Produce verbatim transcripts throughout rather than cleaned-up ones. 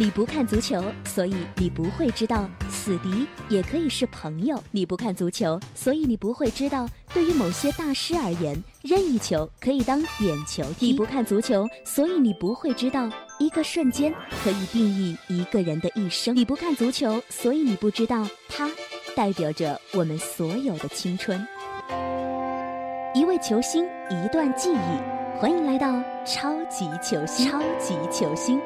你不看足球，所以你不会知道死敌也可以是朋友；你不看足球，所以你不会知道对于某些大师而言，任意球可以当远球踢；你不看足球，所以你不会知道一个瞬间可以定义一个人的一生；你不看足球，所以你不知道它代表着我们所有的青春。一位球星，一段记忆，欢迎来到超级球星。超级球星。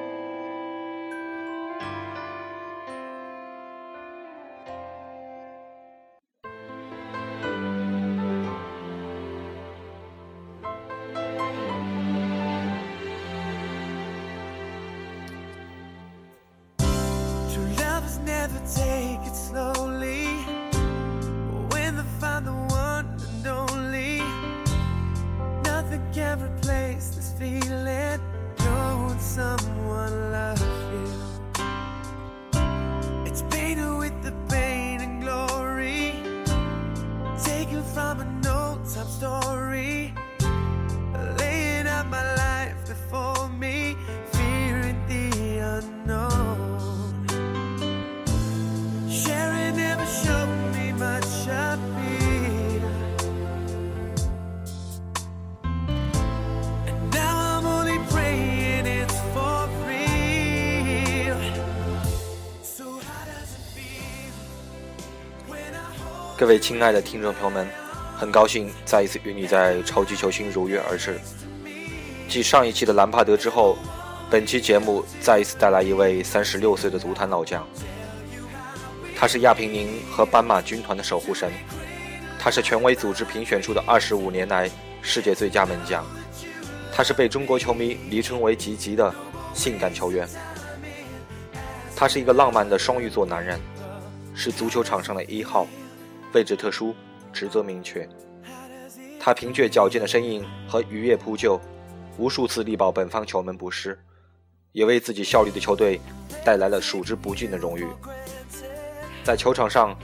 各位亲爱的听众朋友们，很高兴再一次与你在超级球星如约而至。继上一期的兰帕德之后，本期节目再一次带来一位三十六岁的足坛老将，他是亚平宁和斑马军团的守护神，他是权威组织评选出的二十五年来世界最佳门将，他是被中国球迷昵称为吉吉的性感球员，他是一个浪漫的双鱼座男人，是足球场上的一号，位置特殊，职责明确。他凭借矫健的身影和渔业扑救，无数次力保本方球门不失，也为自己效力的球队带来了数之不尽的荣誉。在球场上，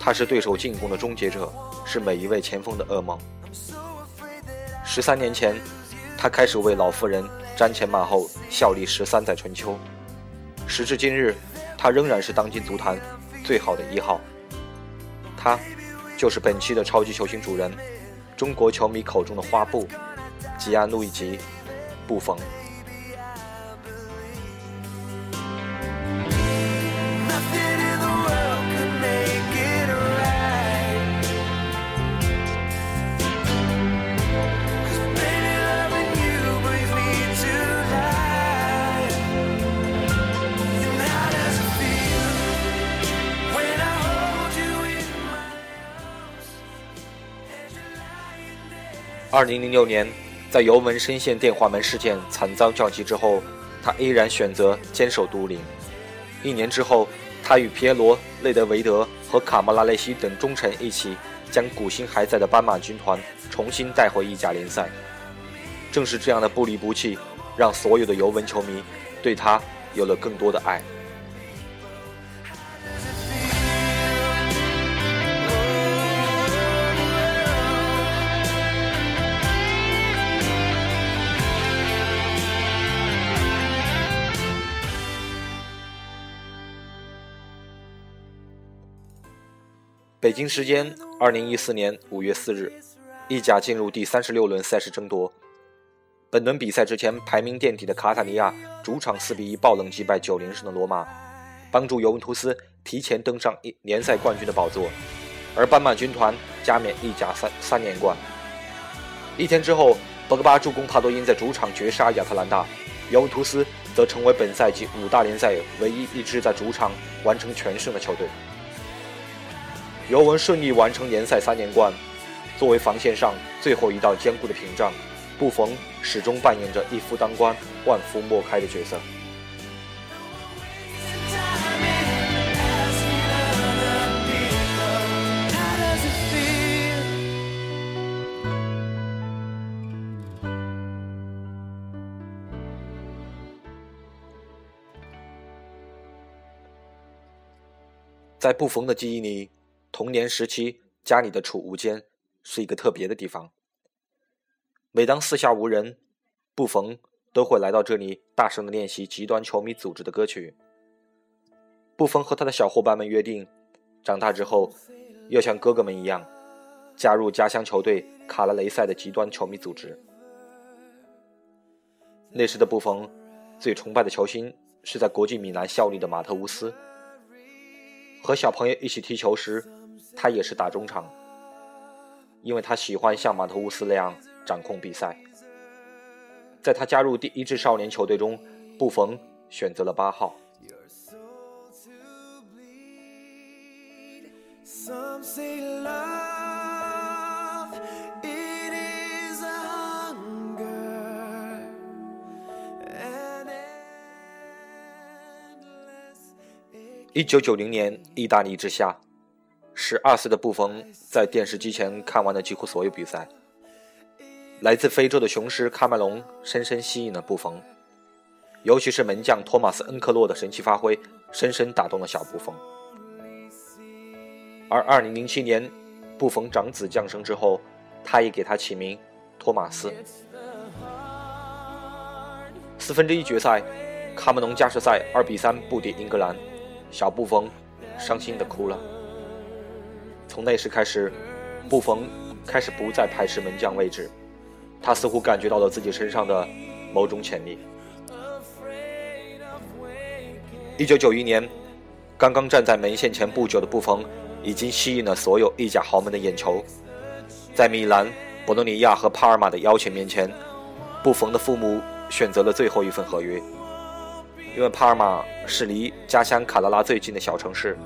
他是对手进攻的终结者，是每一位前锋的噩梦。十三年前，他开始为老妇人瞻前马后，效力十三载春秋。时至今日，他仍然是当今足坛最好的一号。他就是本期的超级球星主人，中国球迷口中的花布，吉安路易吉·布冯。二零零六年，在尤文深陷电话门事件惨遭降级之后，他依然选择坚守都灵。一年之后，他与皮耶罗·内德维德和卡莫拉雷西等忠臣一起，将古星还在的斑马军团重新带回意甲联赛。正是这样的不离不弃，让所有的尤文球迷对他有了更多的爱。北京时间二零一四年五月四日，意甲进入第三十六轮赛事争夺。本轮比赛之前排名垫底的卡塔尼亚主场四比一爆冷击败九连胜的罗马，帮助尤文图斯提前登上联赛冠军的宝座，而斑马军团加冕意甲 三, 三连冠。一天之后，博格巴助攻帕多因在主场绝杀亚特兰大，尤文图斯则成为本赛季五大联赛唯一一支在主场完成全胜的球队。尤文顺利完成联赛三连冠，作为防线上最后一道坚固的屏障，布冯始终扮演着一夫当关万夫莫开的角色。在布冯的记忆里，童年时期家里的储物间是一个特别的地方，每当四下无人，布冯都会来到这里，大声地练习极端球迷组织的歌曲，布冯和他的小伙伴们约定，长大之后要像哥哥们一样，加入家乡球队卡拉雷塞的极端球迷组织。那时的布冯最崇拜的球星是在国际米兰效力的马特乌斯。和小朋友一起踢球时，他也是打中场，因为他喜欢像马特乌斯那样掌控比赛。在他加入第一支少年球队中，布冯选择了八号。一九九零年意大利之夏，十二岁的布冯在电视机前看完了几乎所有比赛。来自非洲的雄狮喀麦隆深深吸引了布冯，尤其是门将托马斯·恩克洛的神奇发挥，深深打动了小布冯。而二零零七年，布冯长子降生之后，他也给他起名托马斯。四分之一决赛，喀麦隆加时赛二比三不敌英格兰。小布冯伤心地哭了。从那时开始，布冯开始不再排斥门将位置，他似乎感觉到了自己身上的某种潜力。一九九一年，刚刚站在门线前不久的布冯已经吸引了所有意甲豪门的眼球。在米兰、博洛尼亚和帕尔马的邀请面前，布冯的父母选择了最后一份合约。因为帕尔马是离家乡卡拉拉最近的小城市，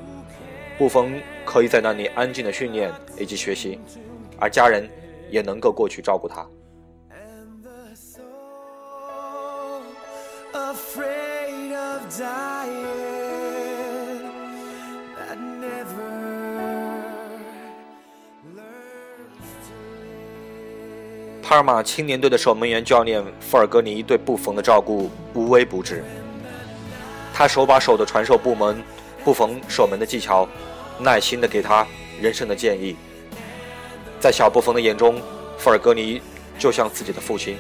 布冯可以在那里安静的训练以及学习，而家人也能够过去照顾他。帕尔马青年队的守门员教练富尔格尼对布冯的照顾无微不至，他手把手的传授布门布冯守门的技巧，耐心的给他人生的建议。在小布冯的眼中，富尔格尼就像自己的父亲。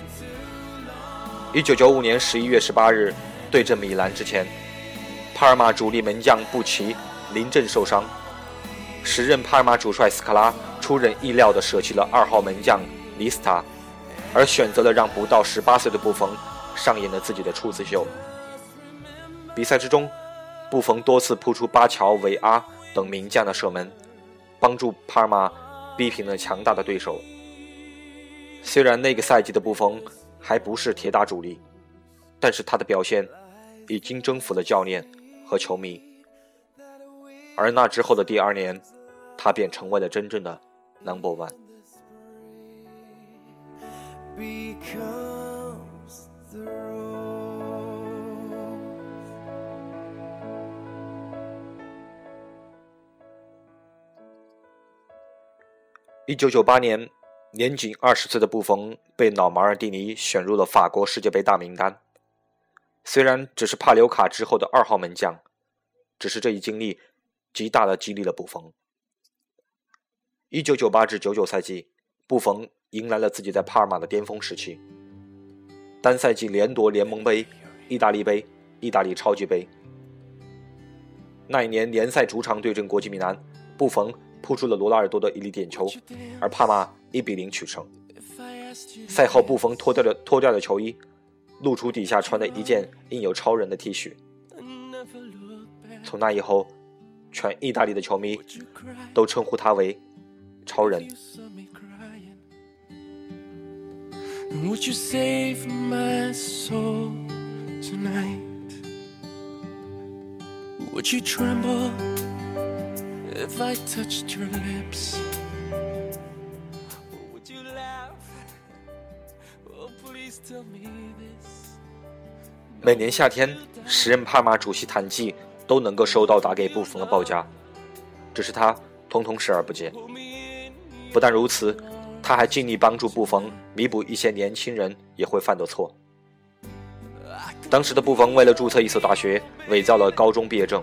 一九九五年十一月十八日，对阵米兰之前，帕尔马主力门将布奇临阵受伤，时任帕尔马主帅斯卡拉出人意料的舍弃了二号门将里斯塔，而选择了让不到十八岁的布冯上演了自己的处子秀。比赛之中，布冯多次扑出巴乔、维阿等名将的射门，帮助帕尔马逼平了强大的对手。虽然那个赛季的布冯还不是铁打主力，但是他的表现已经征服了教练和球迷。而那之后的第二年，他便成为了真正的 Number One。一九九八年，年仅二十岁的布冯被老马尔蒂尼选入了法国世界杯大名单。虽然只是帕留卡之后的二号门将，只是这一经历极大的激励了布冯。一九九八至九九 赛季，布冯迎来了自己在帕尔马的巅峰时期，单赛季连夺联盟杯、意大利杯、意大利超级杯。那一年联赛主场对阵国际米兰，布冯扑出了罗纳尔多的一粒点球，而帕马一比零取胜。赛后，布冯脱掉了脱掉了球衣，露出底下穿的一件印有超人的 T 恤。从那以后，全意大利的球迷都称呼他为“超人”。If I touched your lips, would you laugh? Oh, please tell me this. 每年夏天，时任帕马主席坦季都能够收到打给布冯的报价，只是他通通视而不见。不但如此，他还尽力帮助布冯弥补一些年轻人也会犯的错。当时的布冯为了注册一所大学，伪造了高中毕业证。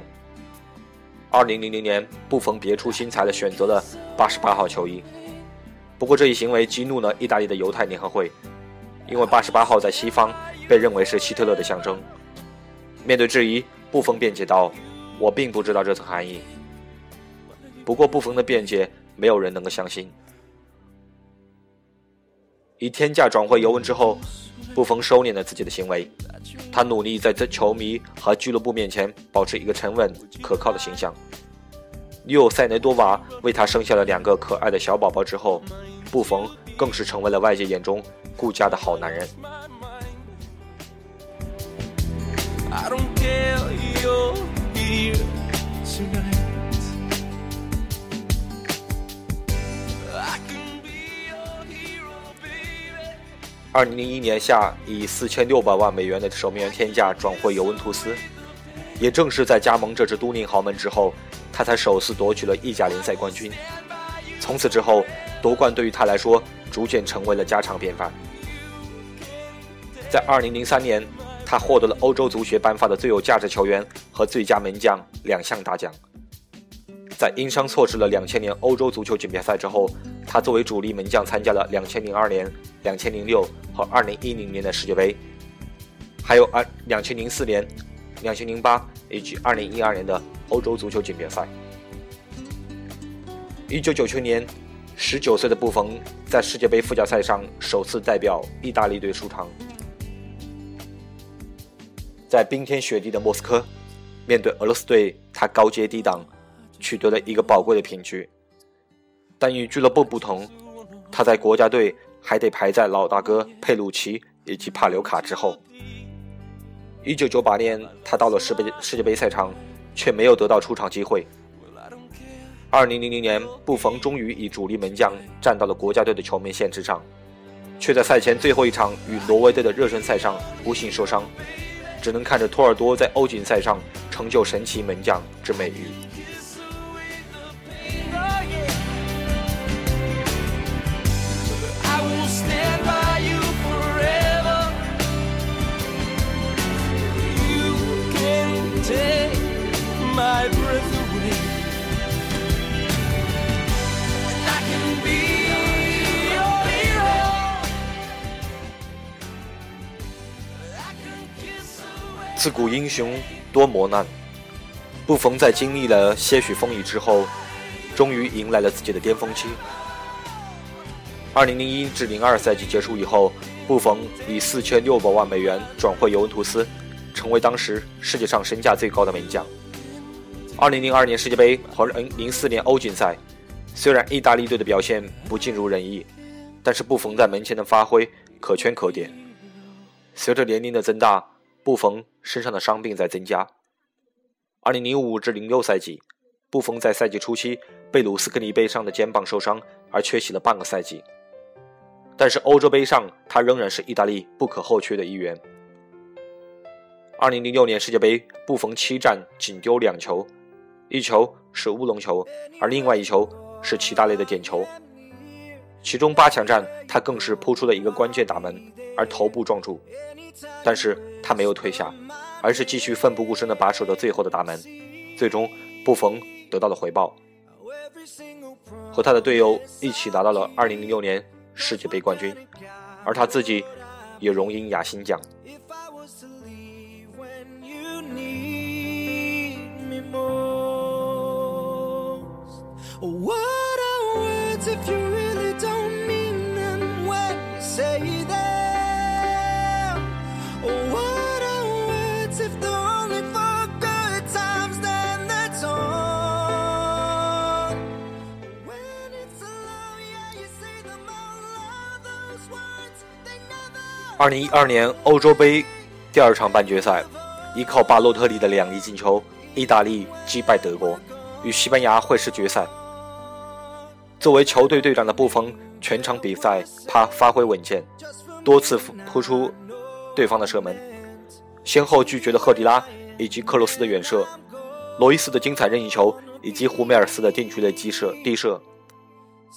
二零零零年，布冯别出心裁地选择了八十八号球衣。不过这一行为激怒了意大利的犹太联合会，因为八十八号在西方被认为是希特勒的象征。面对质疑，布冯辩解道：“我并不知道这层含义。不过不逢的辩解，没有人能够相信。以天价转会尤文之后，布冯收敛了自己的行为，他努力在球迷和俱乐部面前保持一个沉稳可靠的形象。女友塞内多瓦为他生下了两个可爱的小宝宝之后，布冯更是成为了外界眼中顾家的好男人。二零零一年夏，以四千六百万美元的守门员天价转会尤文图斯，也正是在加盟这支都灵豪门之后，他才首次夺取了意甲联赛冠军。从此之后，夺冠对于他来说逐渐成为了家常便饭。在二零零三年，他获得了欧洲足协颁发的最有价值球员和最佳门将两项大奖。在因伤错失了两千年欧洲足球锦标赛之后，他作为主力门将参加了二零零二年、二零零六和二零一零年的世界杯，还有二零零四年、二零零八以及二零一二年的欧洲足球锦标赛。一九九七年，十九岁的布冯在世界杯附加赛上首次代表意大利队出场。在冰天雪地的莫斯科，面对俄罗斯队，他高接低挡，取得了一个宝贵的平局。但与俱乐部不同，他在国家队还得排在老大哥佩鲁奇以及帕留卡之后。一九九八年他到了世杯世界杯赛场，却没有得到出场机会。二零零零年，布冯终于以主力门将站到了国家队的球门线之上，却在赛前最后一场与挪威队的热身赛上不幸受伤，只能看着托尔多在欧锦赛上成就神奇门将之美誉。自古英雄多磨难，布冯在经历了些许风雨之后，终于迎来了自己的巅峰期。二零零一至零二赛季结束以后，布冯以四千六百万美元转会尤文图斯，成为当时世界上身价最高的门将。二零零二年世界杯和二零零四年欧锦赛，虽然意大利队的表现不尽如人意，但是布冯在门前的发挥可圈可点。随着年龄的增大，布冯身上的伤病在增加。二零零五至零六赛季，布冯在赛季初期被鲁斯科尼杯上的肩膀受伤而缺席了半个赛季，但是欧洲杯上他仍然是意大利不可或缺的一员。二零零六年世界杯，布冯七战仅丢两球，一球是乌龙球，而另外一球是齐达内的点球。其中八强战他更是扑出了一个关键打门，而头部撞柱，但是他没有退下，而是继续奋不顾身地把守着最后的打门。最终布冯得到了回报，和他的队友一起拿到了二零零六年世界杯冠军，而他自己也荣膺亚新奖。二零一二年欧洲杯第二场半决赛，依靠巴洛特利的两粒进球，意大利击败德国，与西班牙会师决赛。作为球队队长的布冯，全场比赛他发挥稳健，多次扑出对方的射门，先后拒绝了赫迪拉以及克罗斯的远射，罗伊斯的精彩任意球以及胡梅尔斯的禁区内低射低射。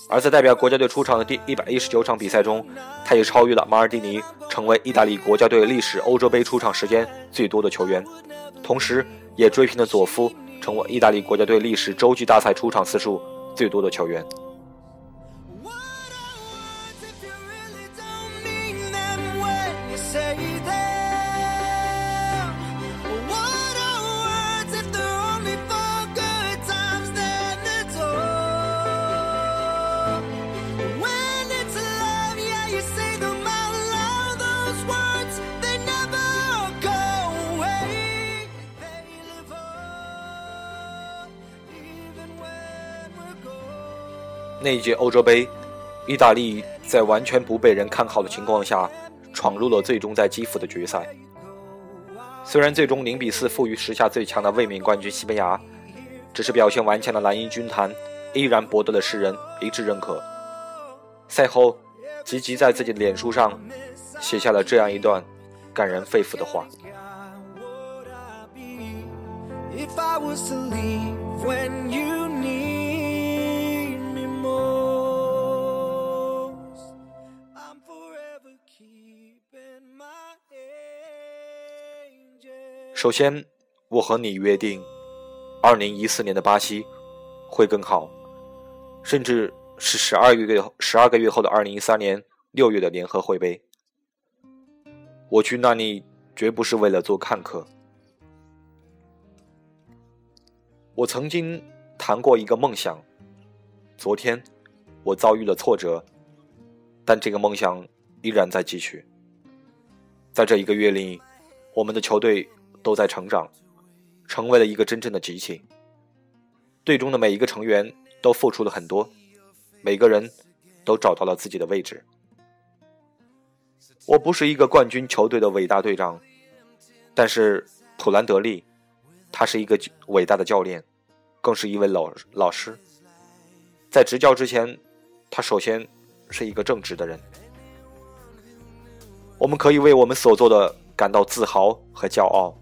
而在代表国家队出场的第一百一十九场比赛中，他也超越了马尔蒂尼，成为意大利国家队历史欧洲杯出场时间最多的球员，同时也追平了佐夫，成为意大利国家队历史洲际大赛出场次数最多的球员。那一届欧洲杯，意大利在完全不被人看好的情况下闯入了最终在基辅的决赛。虽然最终零比四负于时下最强的卫冕冠军西班牙，只是表现顽强的蓝衣军团依然博得了世人一致认可。赛后吉吉在自己的脸书上写下了这样一段感人肺腑的话。If I was to leave when you need me most, I'm forever keeping my angel. 首先，我和你约定，二零一四年的巴西会更好，甚至是十二月十二个月后的二零一三年六月的联合会杯。我去那里绝不是为了做看客。我曾经谈过一个梦想，昨天我遭遇了挫折，但这个梦想依然在继续。在这一个月里，我们的球队都在成长，成为了一个真正的集体。队中的每一个成员都付出了很多，每个人都找到了自己的位置。我不是一个冠军球队的伟大队长，但是普兰德利他是一个伟大的教练，更是一位老老师。在执教之前，他首先是一个正直的人。我们可以为我们所做的感到自豪和骄傲，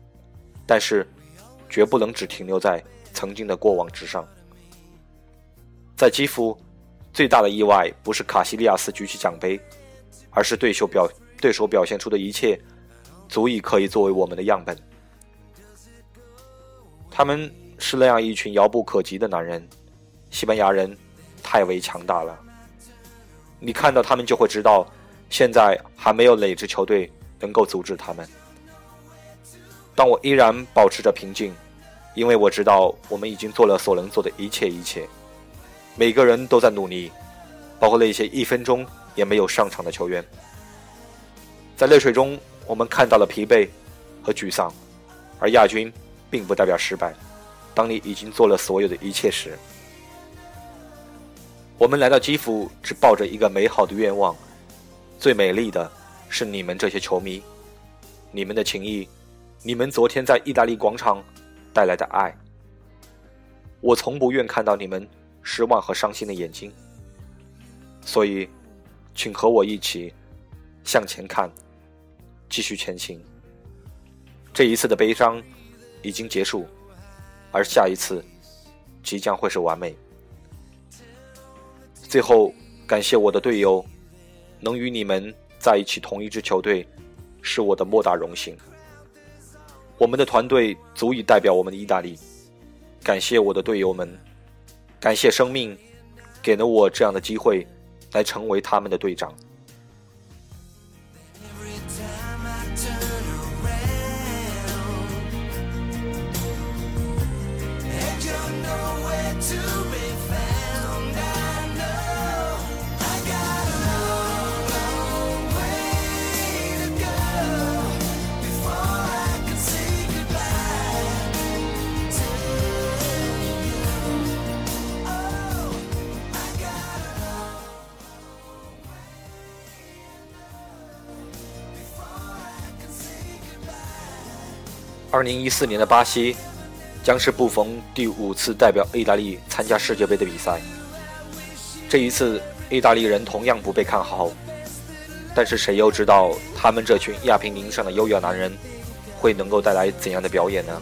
但是绝不能只停留在曾经的过往之上。在基辅，最大的意外不是卡西利亚斯举起奖杯，而是对手表对手表现出的一切足以可以作为我们的样本。他们是那样一群遥不可及的男人，西班牙人太为强大了。你看到他们就会知道，现在还没有哪支球队能够阻止他们。但我依然保持着平静，因为我知道我们已经做了所能做的一切一切。每个人都在努力，包括那些一分钟也没有上场的球员。在泪水中，我们看到了疲惫和沮丧，而亚军并不代表失败。当你已经做了所有的一切时，我们来到基辅只抱着一个美好的愿望，最美丽的是你们这些球迷，你们的情谊，你们昨天在意大利广场带来的爱。我从不愿看到你们失望和伤心的眼睛，所以请和我一起向前看，继续前行。这一次的悲伤已经结束，而下一次即将会是完美。最后，感谢我的队友，能与你们在一起同一支球队是我的莫大荣幸。我们的团队足以代表我们的意大利。感谢我的队友们，感谢生命给了我这样的机会来成为他们的队长。二零一四年的巴西将是布冯第五次代表意大利参加世界杯的比赛。这一次意大利人同样不被看好，但是谁又知道他们这群亚平宁上的优雅男人会能够带来怎样的表演呢？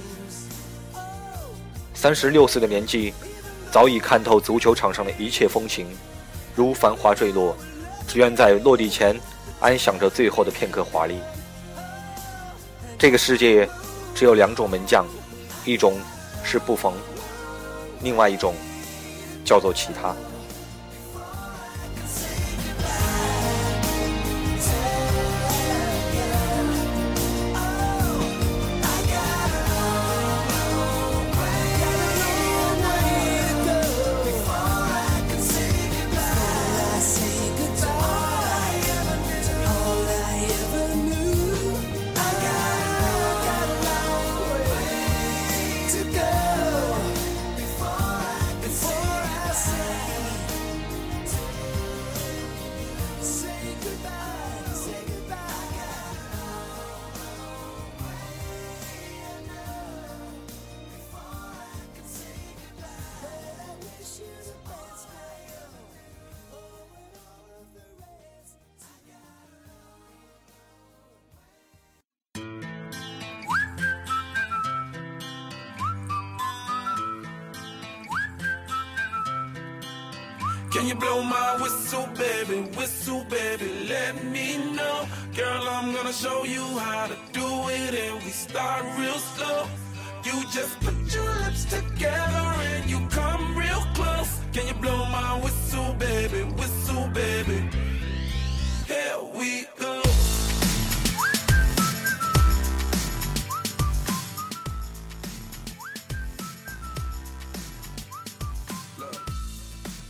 三十六岁的年纪早已看透足球场上的一切风情，如繁华坠落，只愿在落地前安享着最后的片刻华丽。这个世界只有两种门将，一种是布冯，另外一种叫做其他。Can you blow my whistle, baby, whistle, baby, let me know. Girl, I'm gonna show you how to do it and we start real slow. You just put your lips together and you come real close. Can you blow my whistle, baby, whistle, baby? Here we go.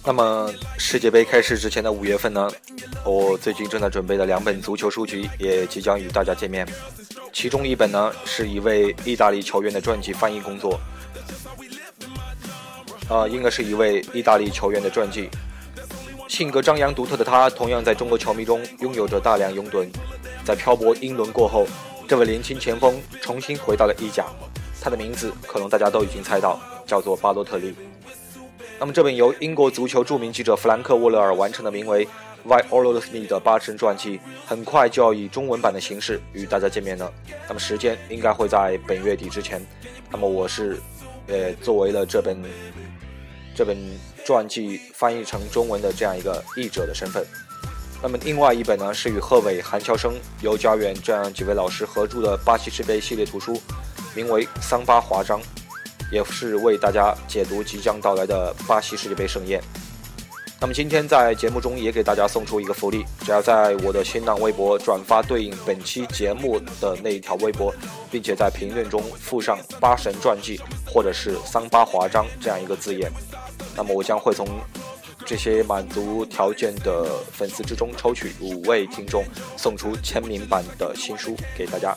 那么世界杯开始之前的五月份呢，我最近正在准备的两本足球书籍也即将与大家见面。其中一本呢是一位意大利球员的传记翻译工作，啊、呃，应该是一位意大利球员的传记。性格张扬独特的他，同样在中国球迷中拥有着大量拥趸。在漂泊英伦过后，这位年轻前锋重新回到了意甲，他的名字可能大家都已经猜到，叫做巴洛特利。那么这本由英国足球著名记者弗兰克·沃勒尔完成的名为《Why All of Me》的八神传记，很快就要以中文版的形式与大家见面了。那么时间应该会在本月底之前。那么我是，呃，作为了这本这本传记翻译成中文的这样一个译者的身份。那么另外一本呢，是与贺炜、韩乔生、尤家远这样几位老师合著的巴西世杯系列图书，名为《桑巴华章》。也是为大家解读即将到来的巴西世界杯盛宴。那么今天在节目中也给大家送出一个福利，只要在我的新浪微博转发对应本期节目的那一条微博，并且在评论中附上八神传记或者是桑巴华章这样一个字眼，那么我将会从这些满足条件的粉丝之中抽取五位听众，送出签名版的新书给大家。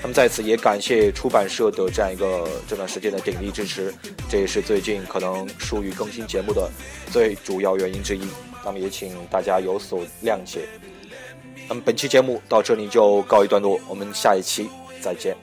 那么在此也感谢出版社的这样一个这段时间的鼎力支持，这也是最近可能疏于更新节目的最主要原因之一，那么也请大家有所谅解。那么本期节目到这里就告一段落，我们下一期再见。